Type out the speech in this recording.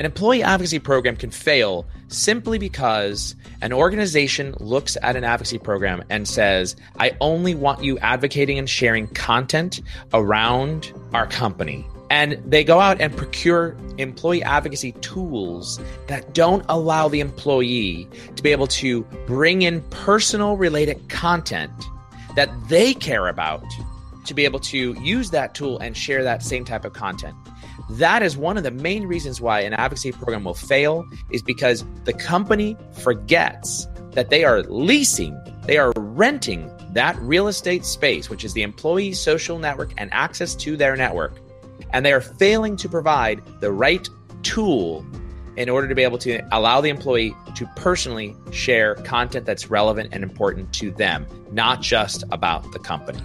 An employee advocacy program can fail simply because an organization looks at an advocacy program and says, I only want you advocating and sharing content around our company. And they go out and procure employee advocacy tools that don't allow the employee to be able to bring in personal related content that they care about to be able to use that tool and share that same type of content. That is one of the main reasons why an advocacy program will fail, is because the company forgets that they are leasing, they are renting that real estate space, which is the employee social network and access to their network. And they are failing to provide the right tool in order to be able to allow the employee to personally share content that's relevant and important to them, not just about the company.